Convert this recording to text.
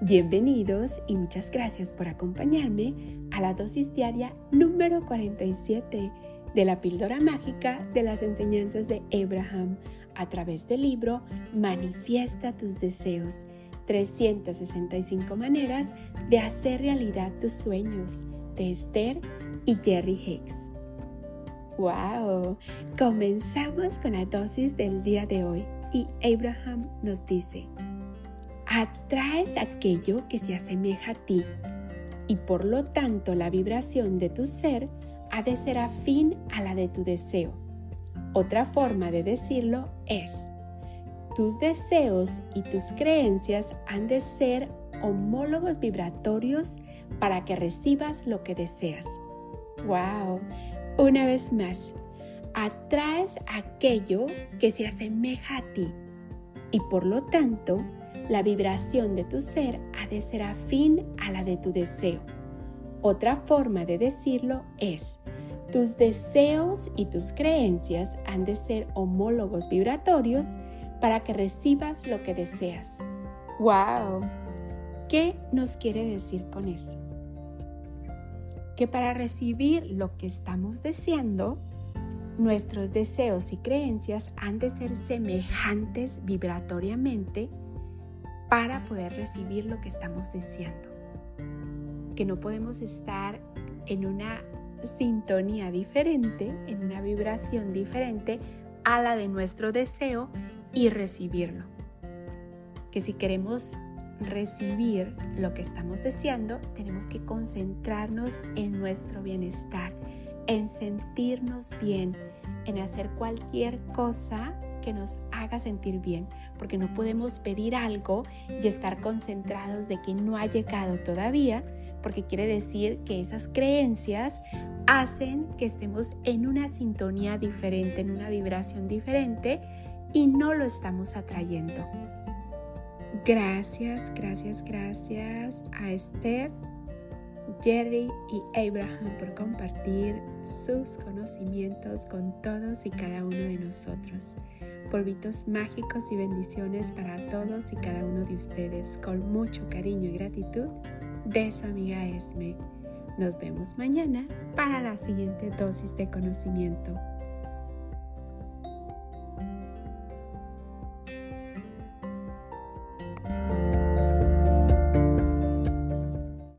Bienvenidos y muchas gracias por acompañarme a la dosis diaria número 47 de la píldora mágica de las enseñanzas de Abraham a través del libro Manifiesta tus deseos, 365 maneras de hacer realidad tus sueños, de Esther y Jerry Hicks. ¡Wow! Comenzamos con la dosis del día de hoy y Abraham nos dice: atraes aquello que se asemeja a ti y por lo tanto la vibración de tu ser ha de ser afín a la de tu deseo. Otra forma de decirlo es: tus deseos y tus creencias han de ser homólogos vibratorios para que recibas lo que deseas. ¡Wow! Una vez más, atraes aquello que se asemeja a ti y por lo tanto la vibración de tu ser ha de ser afín a la de tu deseo. Otra forma de decirlo es: tus deseos y tus creencias han de ser homólogos vibratorios para que recibas lo que deseas. ¡Wow! ¿Qué nos quiere decir con eso? Que para recibir lo que estamos deseando, nuestros deseos y creencias han de ser semejantes vibratoriamente para poder recibir lo que estamos deseando. Que no podemos estar en una sintonía diferente, en una vibración diferente a la de nuestro deseo y recibirlo. Que si queremos recibir lo que estamos deseando, tenemos que concentrarnos en nuestro bienestar, en sentirnos bien, en hacer cualquier cosa que nos haga sentir bien, porque no podemos pedir algo y estar concentrados de que no ha llegado todavía, porque quiere decir que esas creencias hacen que estemos en una sintonía diferente, en una vibración diferente, y no lo estamos atrayendo. Gracias a Esther, Jerry y Abraham por compartir sus conocimientos con todos y cada uno de nosotros. Polvitos mágicos y bendiciones para todos y cada uno de ustedes, con mucho cariño y gratitud de su amiga Esme. Nos vemos mañana para la siguiente dosis de conocimiento.